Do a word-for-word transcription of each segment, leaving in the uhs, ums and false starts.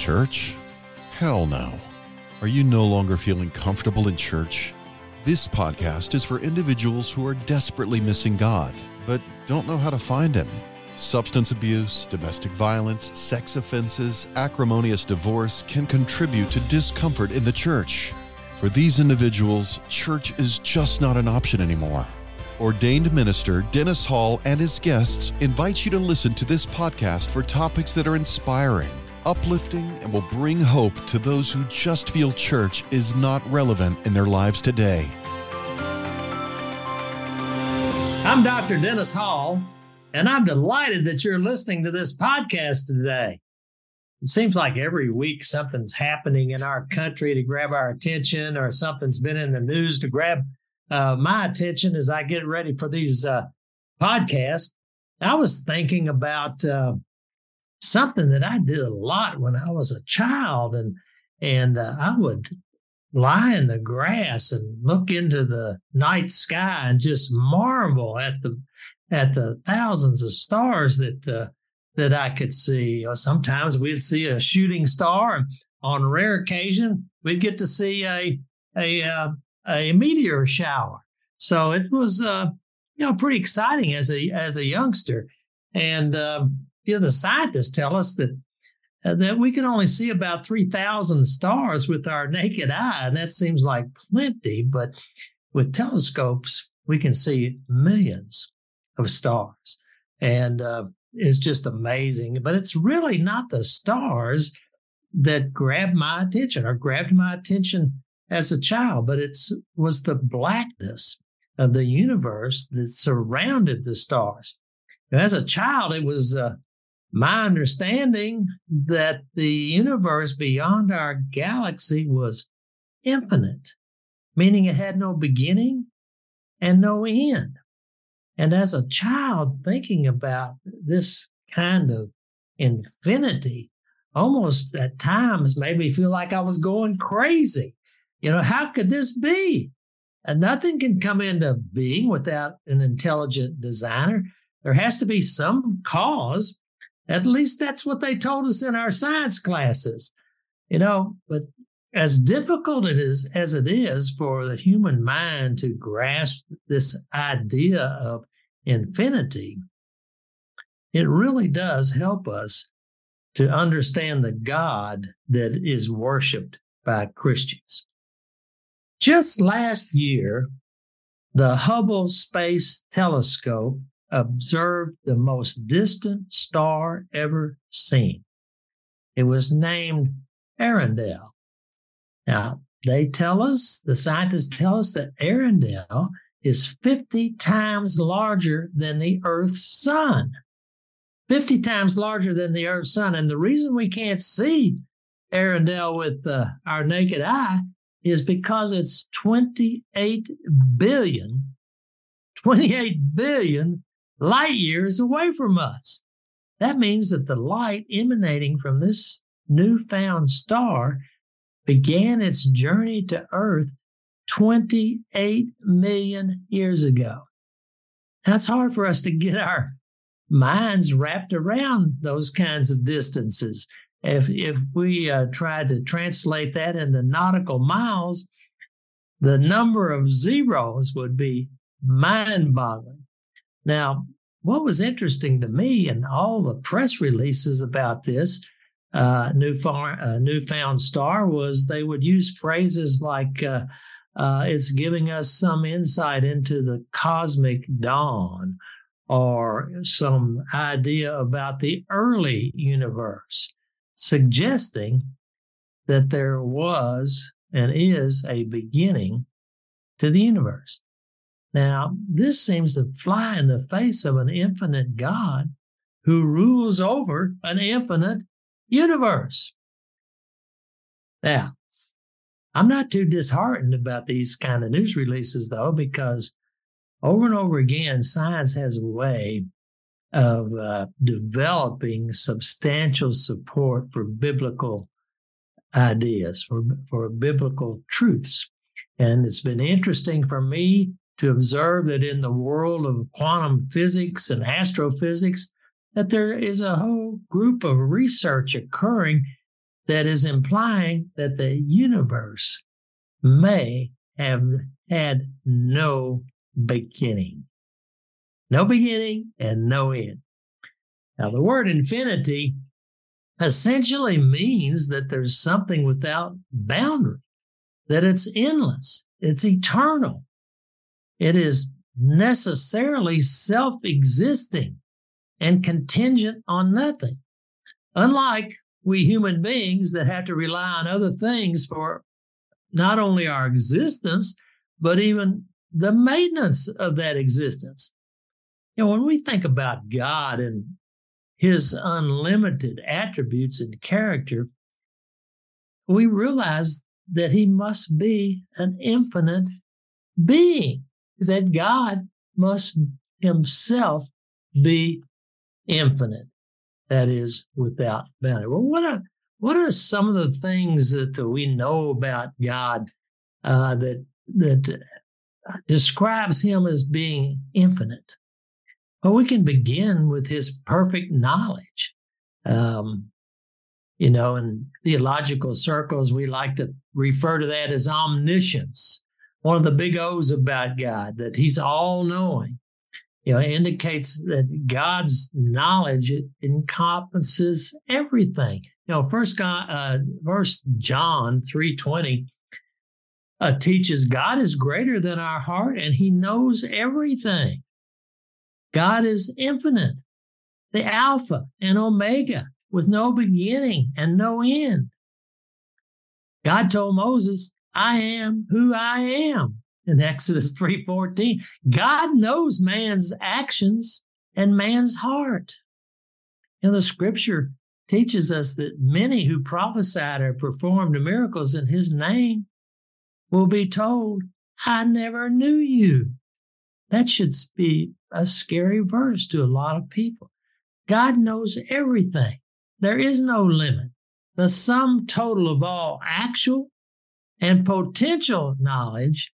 church? Hell no. Are you no longer feeling comfortable in church? This podcast is for individuals who are desperately missing God, but don't know how to find Him. Substance abuse, domestic violence, sex offenses, acrimonious divorce can contribute to discomfort in the church. For these individuals, church is just not an option anymore. Ordained minister Dennis Hall and his guests invite you to listen to this podcast for topics that are inspiring, uplifting, and will bring hope to those who just feel church is not relevant in their lives today. I'm Doctor Dennis Hall, and I'm delighted that you're listening to this podcast today. It seems like every week something's happening in our country to grab our attention, or something's been in the news to grab uh, my attention as I get ready for these uh, podcasts. I was thinking about uh, something that I did a lot when I was a child, and and uh, I would lie in the grass and look into the night sky and just marvel at the at the thousands of stars that uh, that I could see. Or sometimes we'd see a shooting star, and on rare occasion, we'd get to see a a uh, a meteor shower. So it was uh, you know pretty exciting as a as a youngster. And uh, you know, the scientists tell us that uh, that we can only see about three thousand stars with our naked eye, and that seems like plenty. But with telescopes, we can see millions of stars, and uh, it's just amazing. But it's really not the stars that grabbed my attention or grabbed my attention as a child, but it was the blackness of the universe that surrounded the stars. And as a child, it was uh, my understanding that the universe beyond our galaxy was infinite, meaning it had no beginning and no end. And as a child, thinking about this kind of infinity almost at times made me feel like I was going crazy. You know, how could this be? And nothing can come into being without an intelligent designer. There has to be some cause. At least that's what they told us in our science classes. You know, but as difficult it is as it is for the human mind to grasp this idea of infinity, it really does help us to understand the God that is worshiped by Christians. Just last year, the Hubble Space Telescope observed the most distant star ever seen. It was named Arendelle. Now, they tell us, the scientists tell us, that Arendelle is fifty times larger than the Earth's sun. fifty times larger than the Earth's sun. And the reason we can't see Arendelle with uh, our naked eye is because it's twenty-eight billion, twenty-eight billion light years away from us. That means that the light emanating from this newfound star began its journey to Earth twenty-eight million years ago. That's hard for us to get our minds wrapped around those kinds of distances. If if we uh, tried to translate that into nautical miles, the number of zeros would be mind-boggling. Now, what was interesting to me in all the press releases about this Uh, new far, uh, newfound star was they would use phrases like uh, uh, it's giving us some insight into the cosmic dawn, or some idea about the early universe, suggesting that there was and is a beginning to the universe. Now, this seems to fly in the face of an infinite God who rules over an infinite universe. Now, I'm not too disheartened about these kind of news releases, though, because over and over again, science has a way of uh, developing substantial support for biblical ideas, for, for biblical truths. And it's been interesting for me to observe that in the world of quantum physics and astrophysics, that there is a whole group of research occurring that is implying that the universe may have had no beginning. No beginning and no end. Now, the word infinity essentially means that there's something without boundary, that it's endless, it's eternal. It is necessarily self-existing and contingent on nothing. Unlike we human beings that have to rely on other things for not only our existence, but even the maintenance of that existence. You know, when we think about God and his unlimited attributes and character, we realize that he must be an infinite being, that God must himself be infinite, that is, without boundary. Well, what are, what are some of the things that we know about God uh, that that describes him as being infinite? Well, we can begin with his perfect knowledge. Um, you know, in theological circles, we like to refer to that as omniscience. One of the big O's about God, that he's all-knowing, you know, indicates that God's knowledge encompasses everything. You know, First uh, John three twenty uh, teaches God is greater than our heart, and he knows everything. God is infinite, the Alpha and Omega, with no beginning and no end. God told Moses, I am who I am in Exodus three fourteen. God knows man's actions and man's heart. And the scripture teaches us that many who prophesied or performed miracles in his name will be told, I never knew you. That should be a scary verse to a lot of people. God knows everything. There is no limit. The sum total of all actual and potential knowledge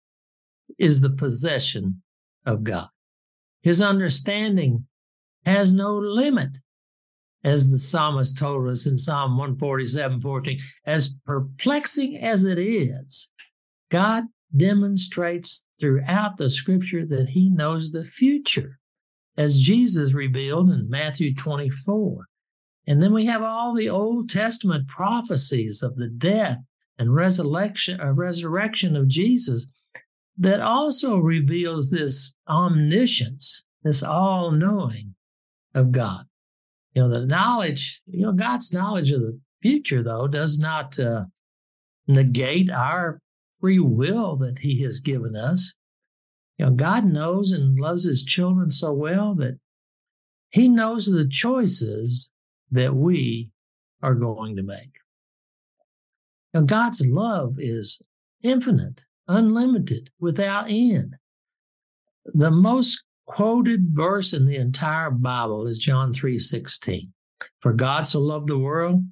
is the possession of God. His understanding has no limit, as the psalmist told us in Psalm one forty-seven fourteen. As perplexing as it is, God demonstrates throughout the scripture that he knows the future, as Jesus revealed in Matthew twenty-four. And then we have all the Old Testament prophecies of the death and resurrection, uh, resurrection of Jesus that also reveals this omniscience, this all-knowing of God. You know, the knowledge, you know, God's knowledge of the future, though, does not uh, negate our free will that he has given us. You know, God knows and loves his children so well that he knows the choices that we are going to make. Now, God's love is infinite, unlimited, without end. The most quoted verse in the entire Bible is John three sixteen. For God so loved the world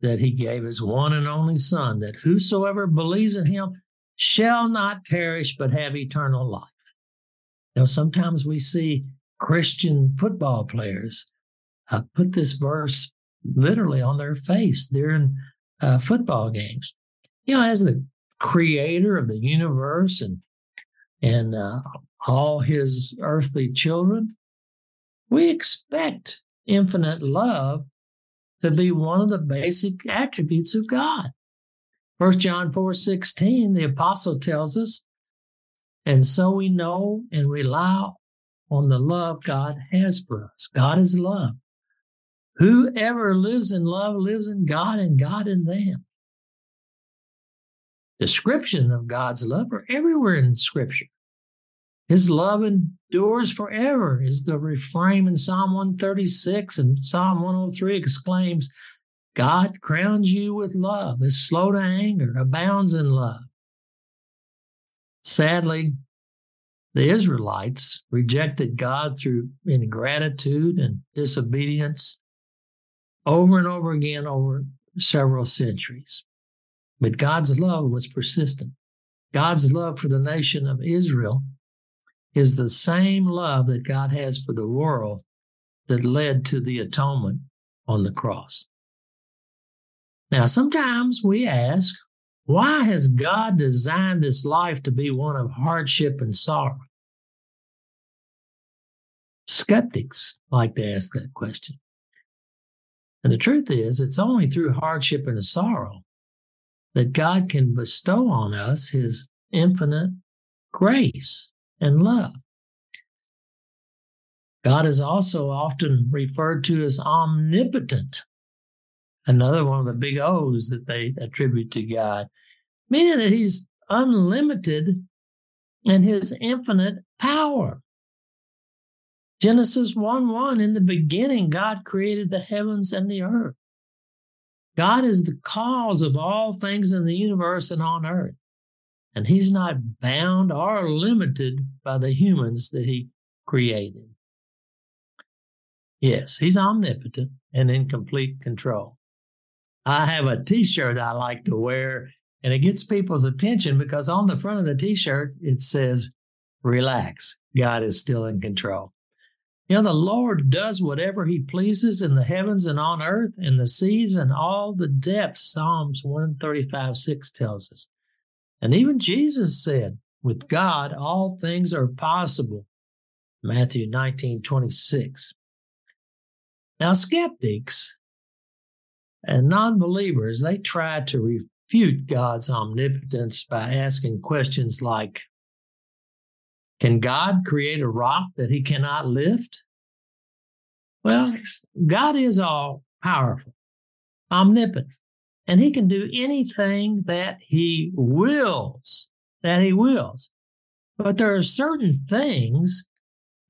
that he gave his one and only Son, that whosoever believes in him shall not perish but have eternal life. Now, sometimes we see Christian football players uh, put this verse literally on their face during Uh, football games. You know, as the creator of the universe and and uh, all his earthly children, we expect infinite love to be one of the basic attributes of God. First John four sixteen, the apostle tells us, and so we know and rely on the love God has for us. God is love. Whoever lives in love lives in God and God in them. Description of God's love are everywhere in Scripture. His love endures forever is the refrain in Psalm one thirty-six, and Psalm one oh three exclaims, God crowns you with love, is slow to anger, abounds in love. Sadly, the Israelites rejected God through ingratitude and disobedience over and over again over several centuries. But God's love was persistent. God's love for the nation of Israel is the same love that God has for the world that led to the atonement on the cross. Now, sometimes we ask, why has God designed this life to be one of hardship and sorrow? Skeptics like to ask that question. And the truth is, it's only through hardship and sorrow that God can bestow on us his infinite grace and love. God is also often referred to as omnipotent, another one of the big O's that they attribute to God, meaning that he's unlimited in his infinite power. Genesis one one, in the beginning, God created the heavens and the earth. God is the cause of all things in the universe and on earth, and he's not bound or limited by the humans that he created. Yes, he's omnipotent and in complete control. I have a T-shirt I like to wear, and it gets people's attention because on the front of the T-shirt, it says, "Relax, God is still in control." You know, the Lord does whatever he pleases in the heavens and on earth, in the seas and all the depths, Psalms one thirty-five six tells us. And even Jesus said, with God, all things are possible, Matthew nineteen twenty-six. Now, skeptics and non-believers, they try to refute God's omnipotence by asking questions like, can God create a rock that he cannot lift? Well, God is all-powerful, omnipotent, and he can do anything that he wills, that he wills. But there are certain things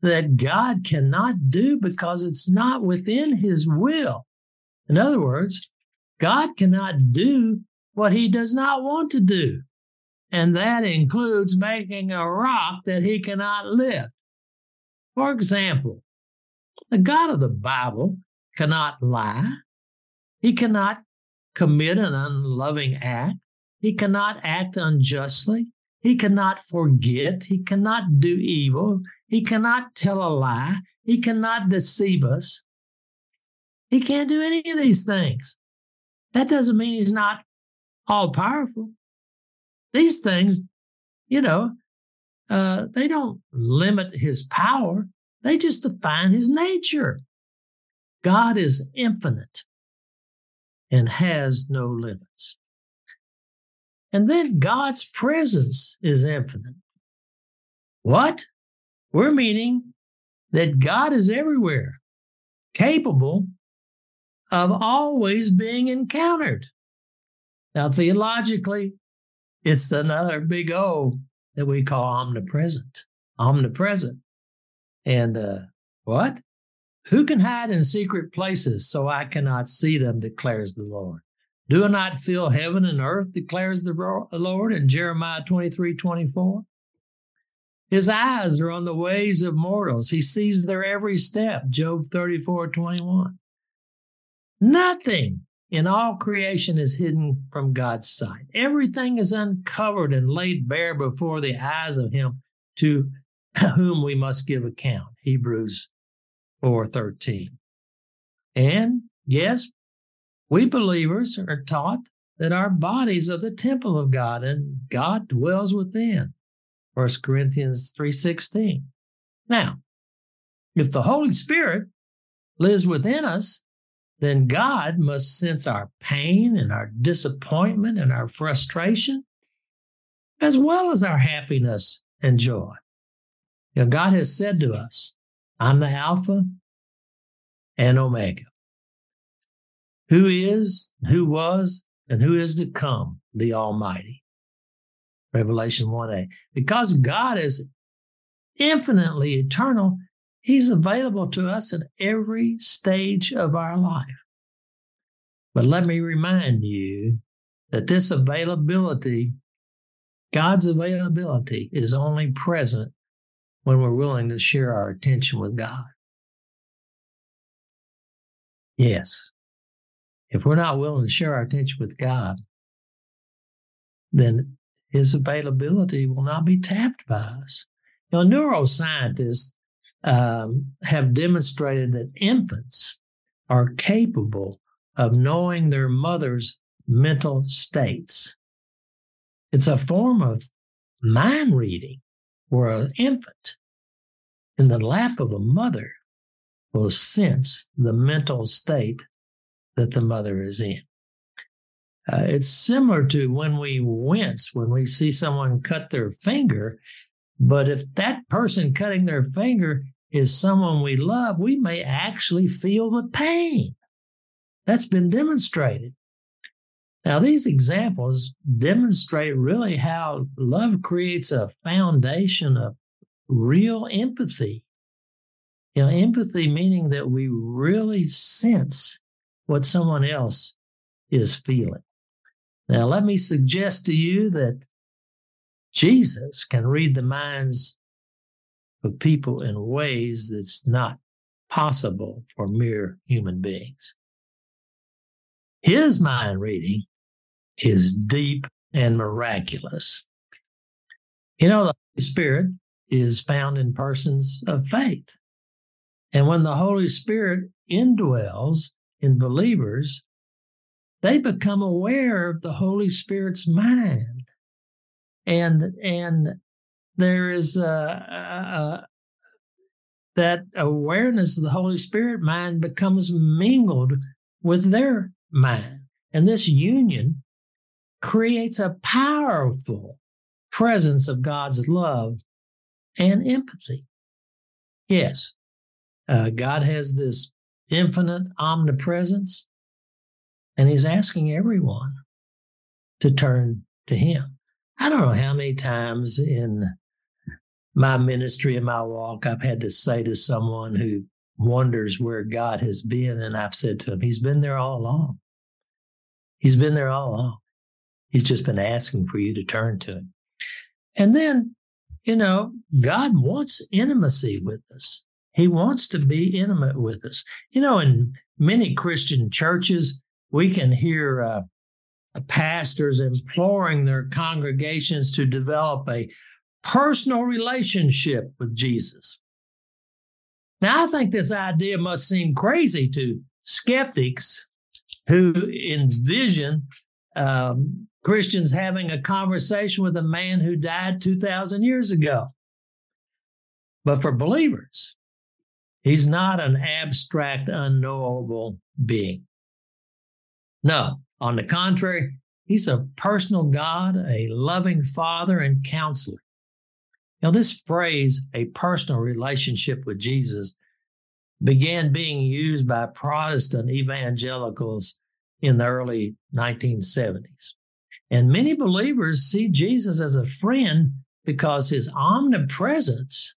that God cannot do because it's not within his will. In other words, God cannot do what he does not want to do. And that includes making a rock that he cannot lift. For example, the God of the Bible cannot lie. He cannot commit an unloving act. He cannot act unjustly. He cannot forget. He cannot do evil. He cannot tell a lie. He cannot deceive us. He can't do any of these things. That doesn't mean he's not all-powerful. These things, you know, uh, they don't limit his power. They just define his nature. God is infinite and has no limits. And then God's presence is infinite. What? We're meaning that God is everywhere, capable of always being encountered. Now, theologically, it's another big O that we call omnipresent, omnipresent. And uh, what? Who can hide in secret places so I cannot see them, declares the Lord. Do I not fill heaven and earth, declares the Lord in Jeremiah twenty-three twenty-four? His eyes are on the ways of mortals. He sees their every step, Job thirty-four twenty-one. Nothing in all creation is hidden from God's sight. Everything is uncovered and laid bare before the eyes of him to whom we must give account, Hebrews four thirteen. And yes, we believers are taught that our bodies are the temple of God and God dwells within, First Corinthians three sixteen. Now, if the Holy Spirit lives within us, then God must sense our pain and our disappointment and our frustration, as well as our happiness and joy. You know, God has said to us, I'm the Alpha and Omega, who is, who was, and who is to come, the Almighty. Revelation one eight. Because God is infinitely eternal, he's available to us in every stage of our life. But let me remind you that this availability, God's availability, is only present when we're willing to share our attention with God. Yes, if we're not willing to share our attention with God, then his availability will not be tapped by us. Now, neuroscientists Um, have demonstrated that infants are capable of knowing their mother's mental states. It's a form of mind reading where an infant in the lap of a mother will sense the mental state that the mother is in. Uh, it's similar to when we wince, when we see someone cut their finger. But if that person cutting their finger is someone we love, we may actually feel the pain. That's been demonstrated. Now, these examples demonstrate really how love creates a foundation of real empathy. You know, empathy meaning that we really sense what someone else is feeling. Now, let me suggest to you that Jesus can read the minds of people in ways that's not possible for mere human beings. His mind reading is deep and miraculous. You know, the Holy Spirit is found in persons of faith. And when the Holy Spirit indwells in believers, they become aware of the Holy Spirit's mind. And and there is a, a, that awareness of the Holy Spirit mind becomes mingled with their mind. And this union creates a powerful presence of God's love and empathy. Yes, uh, God has this infinite omnipresence, and he's asking everyone to turn to him. I don't know how many times in my ministry and my walk I've had to say to someone who wonders where God has been, and I've said to him, he's been there all along. He's been there all along. He's just been asking for you to turn to him. And then, you know, God wants intimacy with us. He wants to be intimate with us. You know, in many Christian churches, we can hear uh, pastors imploring their congregations to develop a personal relationship with Jesus. Now, I think this idea must seem crazy to skeptics who envision um, Christians having a conversation with a man who died two thousand years ago. But for believers, he's not an abstract, unknowable being. No. On the contrary, he's a personal God, a loving father, and counselor. Now, this phrase, a personal relationship with Jesus, began being used by Protestant evangelicals in the early nineteen seventies. And many believers see Jesus as a friend because his omnipresence,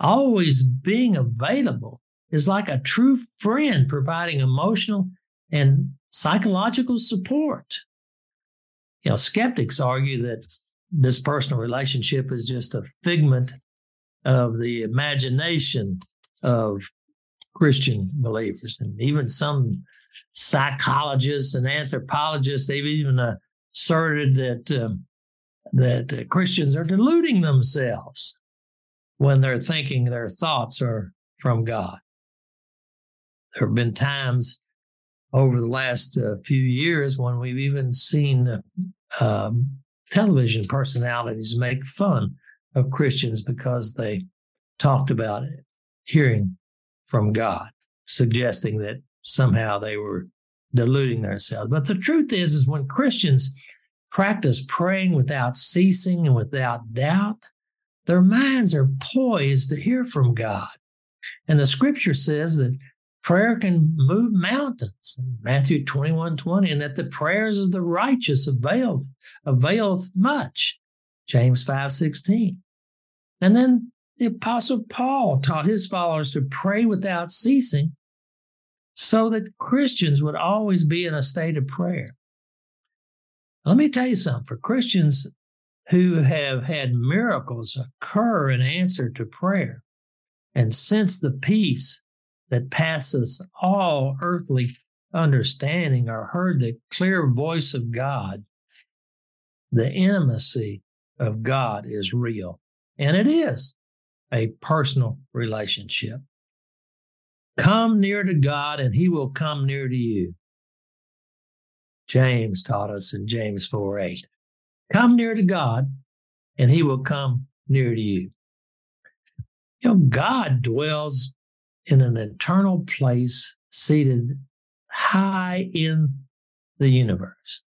always being available, is like a true friend providing emotional and psychological support. You know, skeptics argue that this personal relationship is just a figment of the imagination of Christian believers. And even some psychologists and anthropologists, they've even asserted that, um, that Christians are deluding themselves when they're thinking their thoughts are from God. There have been times over the last uh, few years when we've even seen uh, television personalities make fun of Christians because they talked about it, hearing from God, suggesting that somehow they were deluding themselves. But the truth is, is when Christians practice praying without ceasing and without doubt, their minds are poised to hear from God. And the scripture says that prayer can move mountains, Matthew twenty-one twenty, and that the prayers of the righteous availeth, availeth much, James five sixteen. And then the Apostle Paul taught his followers to pray without ceasing so that Christians would always be in a state of prayer. Let me tell you something. For Christians who have had miracles occur in answer to prayer and sense the peace that passes all earthly understanding, or heard the clear voice of God, the intimacy of God is real. And it is a personal relationship. Come near to God and he will come near to you. James taught us in James four eight. Come near to God, and he will come near to you. You know, God dwells in an eternal place seated high in the universe.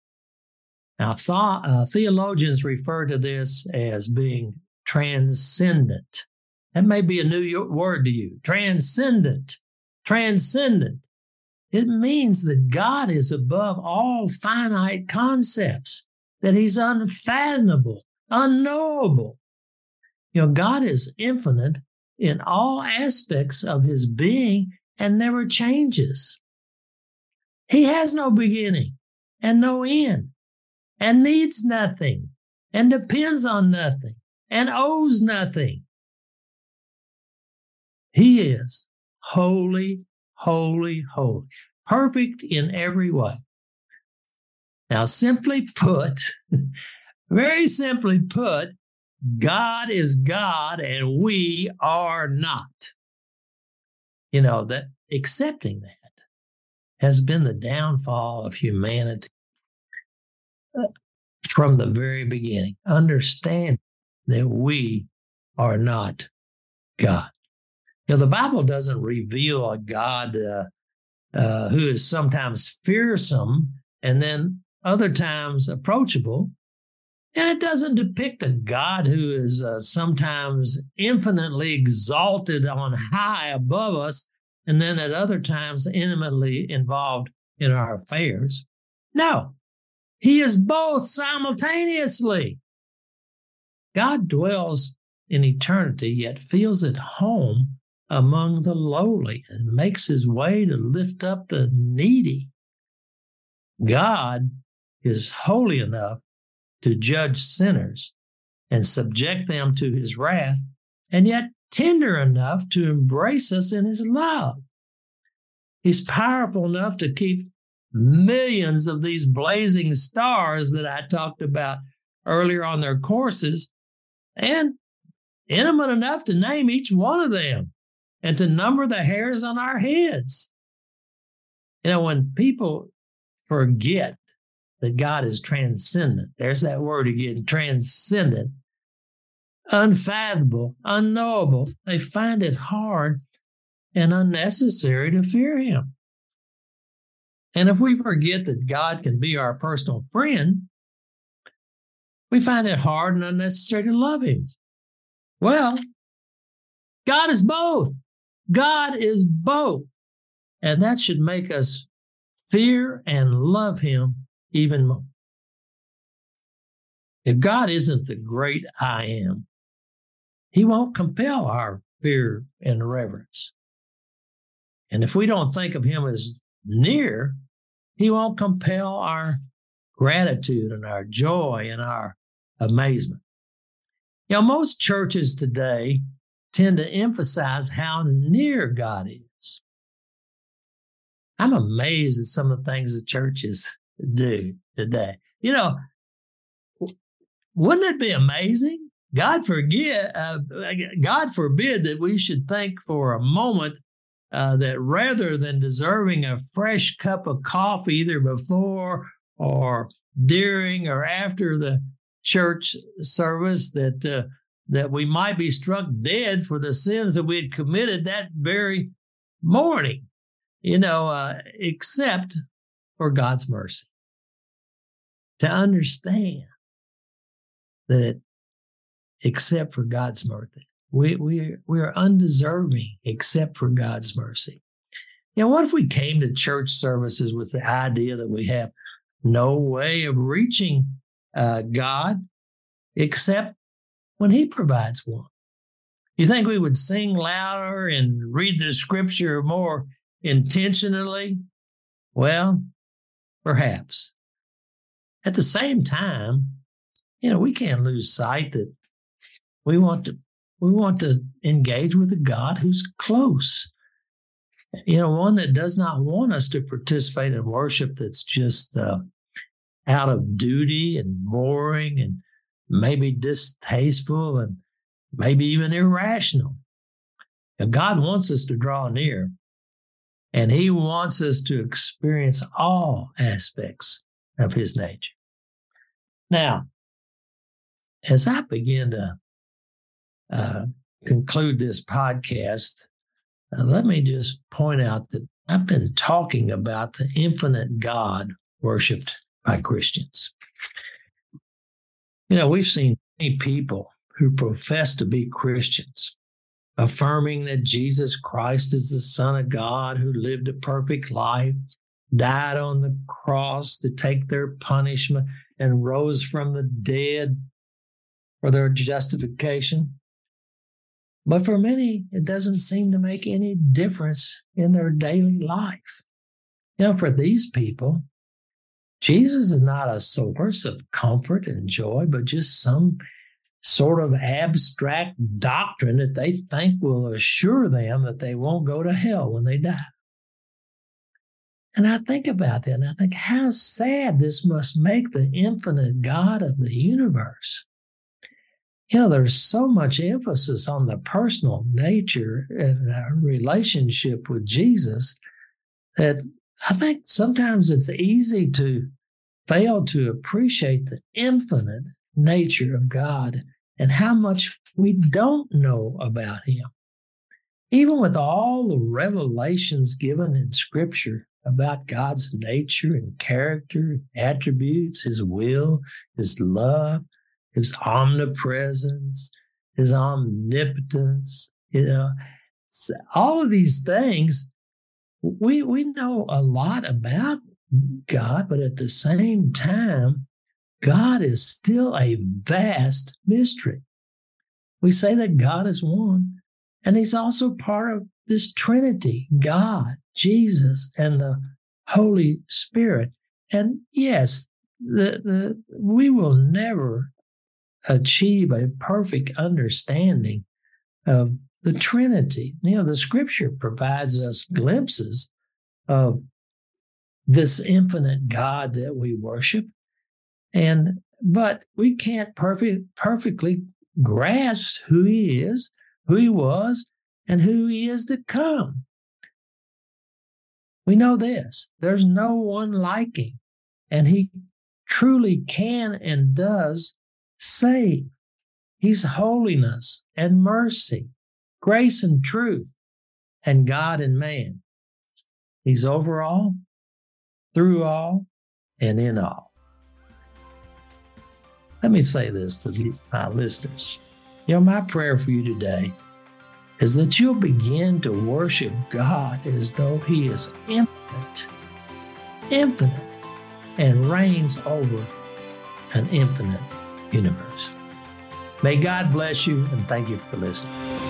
Now, th- uh, theologians refer to this as being transcendent. That may be a new word to you. Transcendent. Transcendent. It means that God is above all finite concepts, that he's unfathomable, unknowable. You know, God is infinite in all aspects of his being and never changes. He has no beginning and no end and needs nothing and depends on nothing and owes nothing. He is holy, holy, holy, perfect in every way. Now, simply put, very simply put, God is God and we are not. You know, that accepting that has been the downfall of humanity from the very beginning. Understand that we are not God. You know, the Bible doesn't reveal a God uh, uh, who is sometimes fearsome and then other times approachable. And it doesn't depict a God who is uh, sometimes infinitely exalted on high above us and then at other times intimately involved in our affairs. No, he is both simultaneously. God dwells in eternity, yet feels at home among the lowly and makes his way to lift up the needy. God is holy enough to judge sinners and subject them to his wrath, and yet tender enough to embrace us in his love. He's powerful enough to keep millions of these blazing stars that I talked about earlier on their courses, and intimate enough to name each one of them and to number the hairs on our heads. You know, when people forget that God is transcendent. There's that word again, transcendent. Unfathomable, unknowable. They find it hard and unnecessary to fear him. And if we forget that God can be our personal friend, we find it hard and unnecessary to love him. Well, God is both. God is both. And that should make us fear and love him even more. If God isn't the great I am, he won't compel our fear and reverence. And if we don't think of him as near, he won't compel our gratitude and our joy and our amazement. You know, most churches today tend to emphasize how near God is. I'm amazed at some of the things the churches do today. You know, wouldn't it be amazing? God forget, uh, God forbid that we should think for a moment uh, that rather than deserving a fresh cup of coffee either before or during or after the church service, that uh, that we might be struck dead for the sins that we had committed that very morning. You know, uh, except for God's mercy. To understand that except for God's mercy, we we we are undeserving except for God's mercy. You know, what if we came to church services with the idea that we have no way of reaching uh, God except when he provides one? You think we would sing louder and read the scripture more intentionally? Well, perhaps. At the same time, you know, we can't lose sight that we want to we want to engage with a God who's close. You know, one that does not want us to participate in worship that's just uh, out of duty and boring and maybe distasteful and maybe even irrational. And God wants us to draw near, and he wants us to experience all aspects of his nature. Now, as I begin to uh, conclude this podcast, uh, let me just point out that I've been talking about the infinite God worshipped by Christians. You know, we've seen many people who profess to be Christians, affirming that Jesus Christ is the Son of God who lived a perfect life, died on the cross to take their punishment, and rose from the dead for their justification. But for many, it doesn't seem to make any difference in their daily life. You know, for these people, Jesus is not a source of comfort and joy, but just some sort of abstract doctrine that they think will assure them that they won't go to hell when they die. And I think about that, and I think how sad this must make the infinite God of the universe. You know, there's so much emphasis on the personal nature and our relationship with Jesus that I think sometimes it's easy to fail to appreciate the infinite nature of God and how much we don't know about him. Even with all the revelations given in Scripture about God's nature and character, attributes, his will, his love, his omnipresence, his omnipotence, you know, all of these things, we we know a lot about God, but at the same time, God is still a vast mystery. We say that God is one, and he's also part of this Trinity, God, Jesus, and the Holy Spirit. And yes, the, the, we will never achieve a perfect understanding of the Trinity. You know, the Scripture provides us glimpses of this infinite God that we worship. And but we can't perfect, perfectly grasp who he is, who he was, and who he is to come. We know this. There's no one like him, and he truly can and does save. He's holiness and mercy, grace and truth, and God and man. He's over all, through all, and in all. Let me say this to my listeners. You know, my prayer for you today is that you'll begin to worship God as though he is infinite, infinite, and reigns over an infinite universe. May God bless you, and thank you for listening.